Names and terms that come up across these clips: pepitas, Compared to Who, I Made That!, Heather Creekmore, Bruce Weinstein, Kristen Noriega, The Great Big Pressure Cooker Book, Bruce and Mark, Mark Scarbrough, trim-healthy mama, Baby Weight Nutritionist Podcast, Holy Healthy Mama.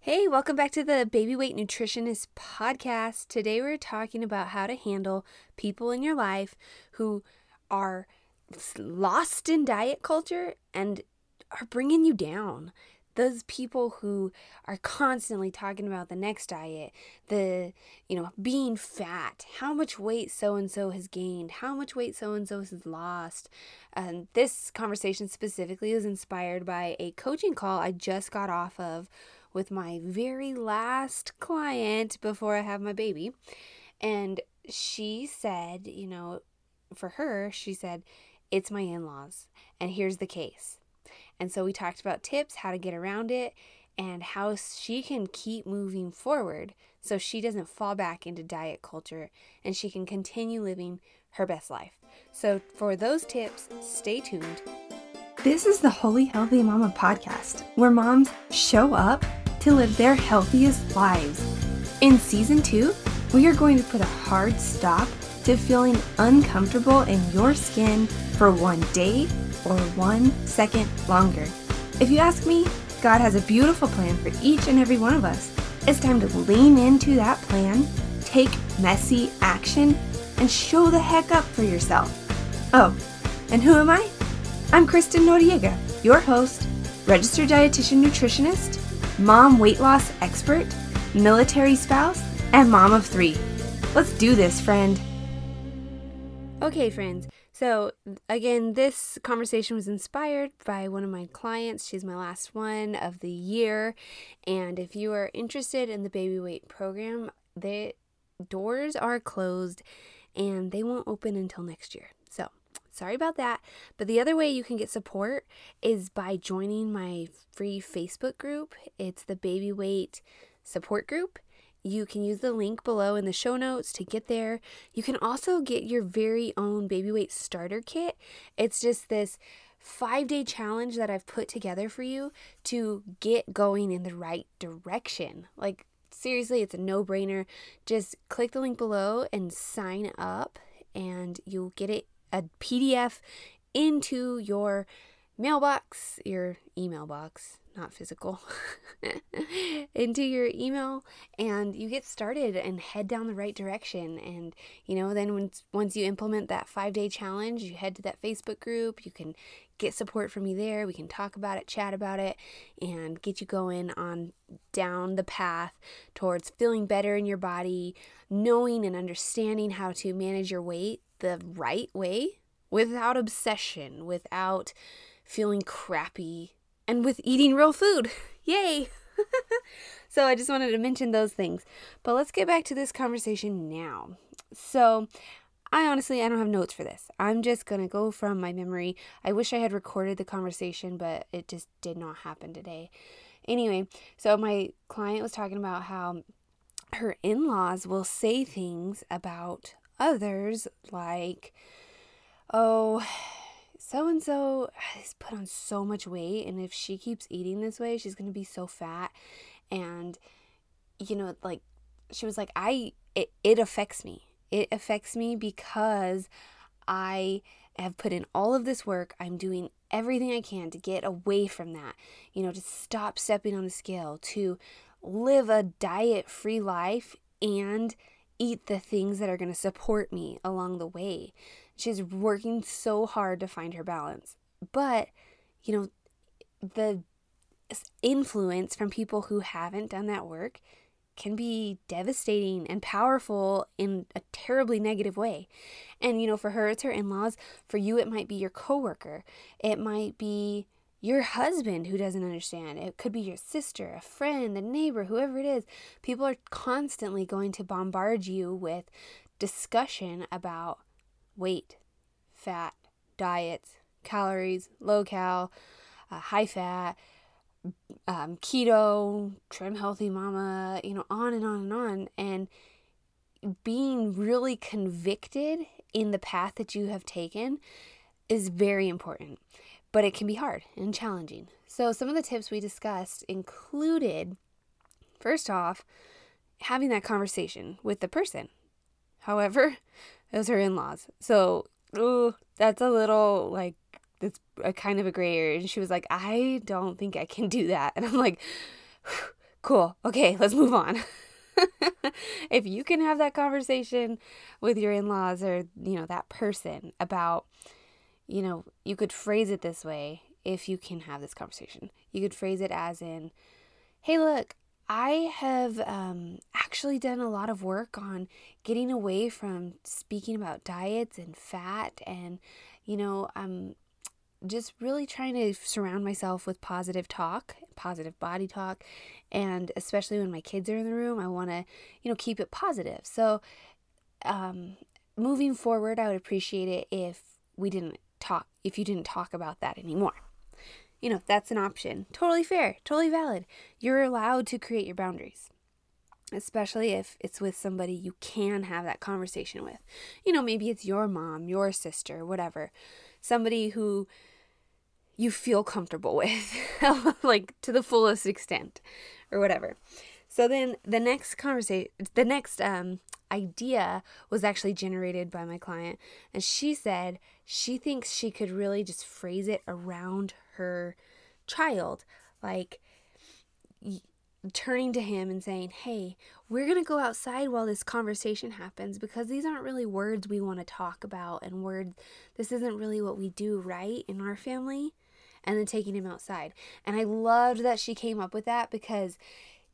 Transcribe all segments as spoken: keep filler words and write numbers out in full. Hey, welcome back to the Baby Weight Nutritionist Podcast. Today we're talking about how to handle people in your life who are lost in diet culture and are bringing you down. Those people who are constantly talking about the next diet, the, you know, being fat, how much weight so-and-so has gained, how much weight so-and-so has lost. Um, this conversation specifically is inspired by a coaching call I just got off of with my very last client before I have my baby. And she said, you know, for her, she said, it's my in-laws and here's the case. And so we talked about tips, how to get around it, and how she can keep moving forward so she doesn't fall back into diet culture and she can continue living her best life. So for those tips, stay tuned. This is the Holy Healthy Mama podcast, where moms show up to live their healthiest lives. In season two, we are going to put a hard stop to feeling uncomfortable in your skin for one day or one second longer. If you ask me, God has a beautiful plan for each and every one of us. It's time to lean into that plan, take messy action, and show the heck up for yourself. Oh, and who am I? I'm Kristen Noriega, your host, registered dietitian nutritionist, mom weight loss expert, military spouse, and mom of three. Let's do this, friend. Okay, friends. So again, this conversation was inspired by one of my clients. She's my last one of the year. And if you are interested in the Baby Weight program, the doors are closed and they won't open until next year. So sorry about that. But the other way you can get support is by joining my free Facebook group. It's the Baby Weight support group. You can use the link below in the show notes to get there. You can also get your very own Baby Weight Starter Kit. It's just this five-day challenge that I've put together for you to get going in the right direction. Like, seriously, it's a no-brainer. Just click the link below and sign up, and you'll get it a P D F into your mailbox, your email box, not physical, into your email, and you get started and head down the right direction. And, you know, then once, once you implement that five-day challenge, you head to that Facebook group. You can get support from me there. We can talk about it, chat about it, and get you going on down the path towards feeling better in your body, knowing and understanding how to manage your weight the right way, without obsession, without feeling crappy, and with eating real food. Yay! So I just wanted to mention those things. But let's get back to this conversation now. So I honestly, I don't have notes for this. I'm just going to go from my memory. I wish I had recorded the conversation, but it just did not happen today. Anyway, so my client was talking about how her in-laws will say things about others like, oh, so-and-so has put on so much weight, and if she keeps eating this way, she's going to be so fat. And, you know, like, she was like, I, it, it affects me. It affects me because I have put in all of this work. I'm doing everything I can to get away from that, you know, to stop stepping on the scale, to live a diet-free life and eat the things that are going to support me along the way. She's working so hard to find her balance. But, you know, the influence from people who haven't done that work can be devastating and powerful in a terribly negative way. And, you know, for her, it's her in-laws. For you, it might be your coworker. It might be your husband who doesn't understand. It could be your sister, a friend, a neighbor, whoever it is. People are constantly going to bombard you with discussion about weight, fat, diets, calories, low-cal, uh, high-fat, um, keto, trim-healthy mama, you know, on and on and on. And being really convicted in the path that you have taken is very important. But it can be hard and challenging. So some of the tips we discussed included, first off, having that conversation with the person. However, those are in-laws. So ooh, that's a little, like, it's a kind of a gray area. And she was like, I don't think I can do that. And I'm like, cool. Okay, let's move on. If you can have that conversation with your in-laws or, you know, that person about, you know, you could phrase it this way. If you can have this conversation, you could phrase it as in, hey, look, I have um, actually done a lot of work on getting away from speaking about diets and fat, and, you know, I'm just really trying to surround myself with positive talk, positive body talk, and especially when my kids are in the room, I want to, you know, keep it positive. So um, moving forward, I would appreciate it if we didn't talk, if you didn't talk about that anymore. You know, that's an option. Totally fair, totally valid. You're allowed to create your boundaries, especially if it's with somebody you can have that conversation with. You know, maybe it's your mom, your sister, whatever. Somebody who you feel comfortable with, like to the fullest extent or whatever. So then the next conversation, the next um, idea was actually generated by my client. And she said she thinks she could really just phrase it around her child, like y- turning to him and saying, hey, we're going to go outside while this conversation happens, because these aren't really words we want to talk about, and words, this isn't really what we do right in our family. And then taking him outside. And I loved that she came up with that, because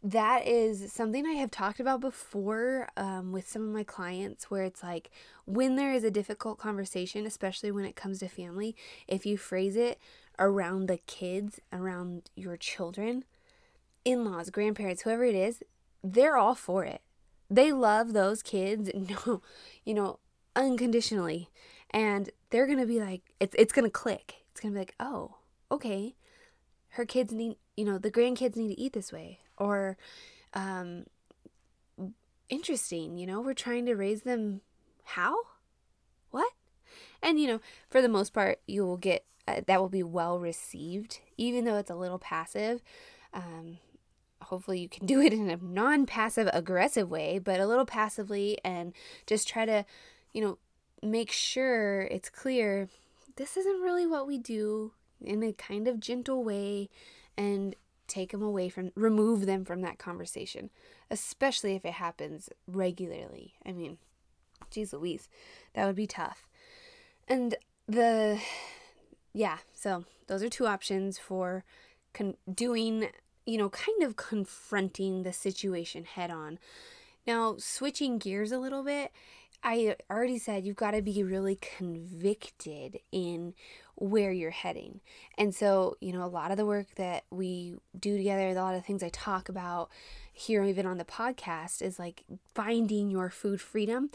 that is something I have talked about before um, with some of my clients, where it's like, when there is a difficult conversation, especially when it comes to family, if you phrase it around the kids, around your children, in-laws, grandparents, whoever it is, they're all for it. They love those kids, no, you know, unconditionally. And they're going to be like, it's it's going to click. It's going to be like, oh, okay, her kids need, you know, the grandkids need to eat this way. Or, um, interesting, you know, we're trying to raise them how? What? And, you know, for the most part, you will get, uh, that will be well received, even though it's a little passive. Um, hopefully you can do it in a non-passive aggressive way, but a little passively, and just try to, you know, make sure it's clear, this isn't really what we do, in a kind of gentle way, and take them away from, remove them from that conversation, especially if it happens regularly. I mean, geez Louise, that would be tough. And the, yeah, so those are two options for con- doing, you know, kind of confronting the situation head on. Now, switching gears a little bit, I already said you've got to be really convicted in where you're heading. And so, you know, a lot of the work that we do together, a lot of things I talk about here, even on the podcast, is like finding your food freedom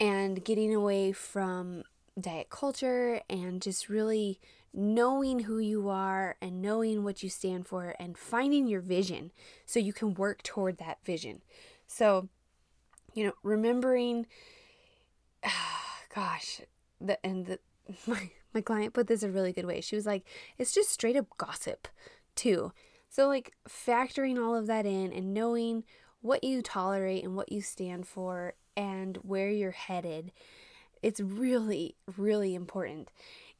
and getting away from diet culture, and just really knowing who you are and knowing what you stand for, and finding your vision so you can work toward that vision. So, you know, remembering, gosh, the and the, my, my client put this a really good way. She was like, it's just straight up gossip too. So like factoring all of that in, and knowing what you tolerate and what you stand for and where you're headed, it's really, really important.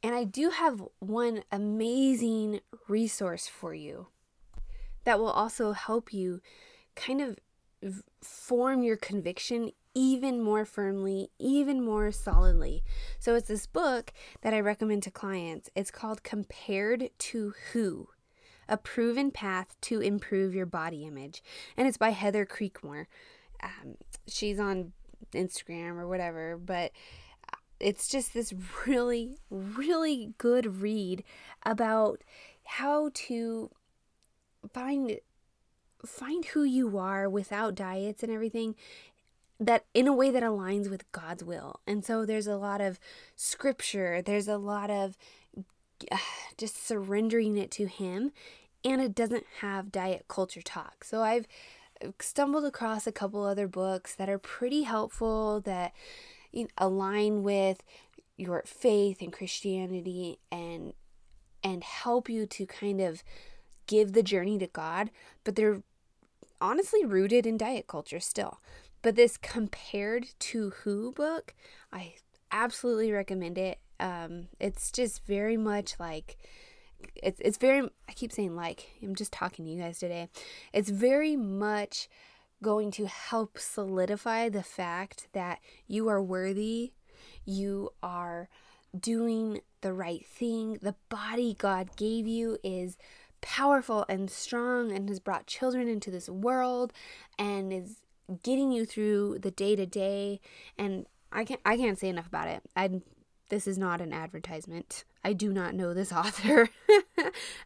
And I do have one amazing resource for you that will also help you kind of form your conviction even more firmly, even more solidly. So it's this book that I recommend to clients. It's called Compared to Who? A Proven Path to Improve Your Body Image. And it's by Heather Creekmore. Um, she's on Instagram or whatever, but it's just this really, really good read about how to find find who you are without diets and everything, that in a way that aligns with God's will. And so there's a lot of scripture, there's a lot of uh, just surrendering it to Him, and it doesn't have diet culture talk. So I've stumbled across a couple other books that are pretty helpful, that, you know, align with your faith and Christianity, and and help you to kind of give the journey to God, but they're honestly rooted in diet culture still. But this Compared to Who book, I absolutely recommend it. Um, it's just very much like it's it's very, I keep saying like, I'm just talking to you guys today. It's very much going to help solidify the fact that you are worthy, you are doing the right thing. The body God gave you is powerful and strong and has brought children into this world and is getting you through the day to day. And I can't, I can't say enough about it. I, this is not an advertisement. I do not know this author.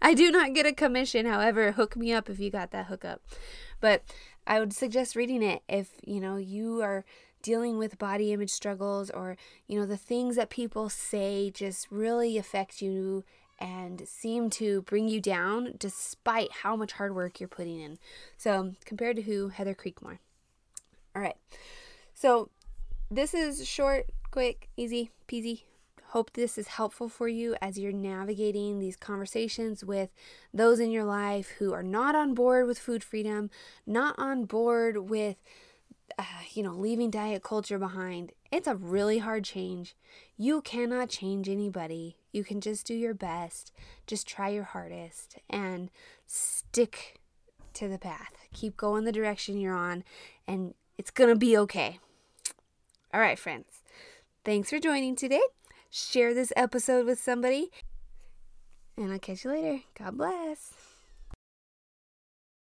I do not get a commission. However, hook me up if you got that hookup. But I would suggest reading it if, you know, you are dealing with body image struggles or, you know, the things that people say just really affect you and seem to bring you down despite how much hard work you're putting in. So, Compared to Who, Heather Creekmore. All right. So, this is short, quick, easy, peasy. Hope this is helpful for you as you're navigating these conversations with those in your life who are not on board with food freedom, not on board with, uh, you know, leaving diet culture behind. It's a really hard change. You cannot change anybody. You can just do your best. Just try your hardest and stick to the path. Keep going the direction you're on and it's going to be okay. All right, friends. Thanks for joining today. Share this episode with somebody, and I'll catch you later. God bless.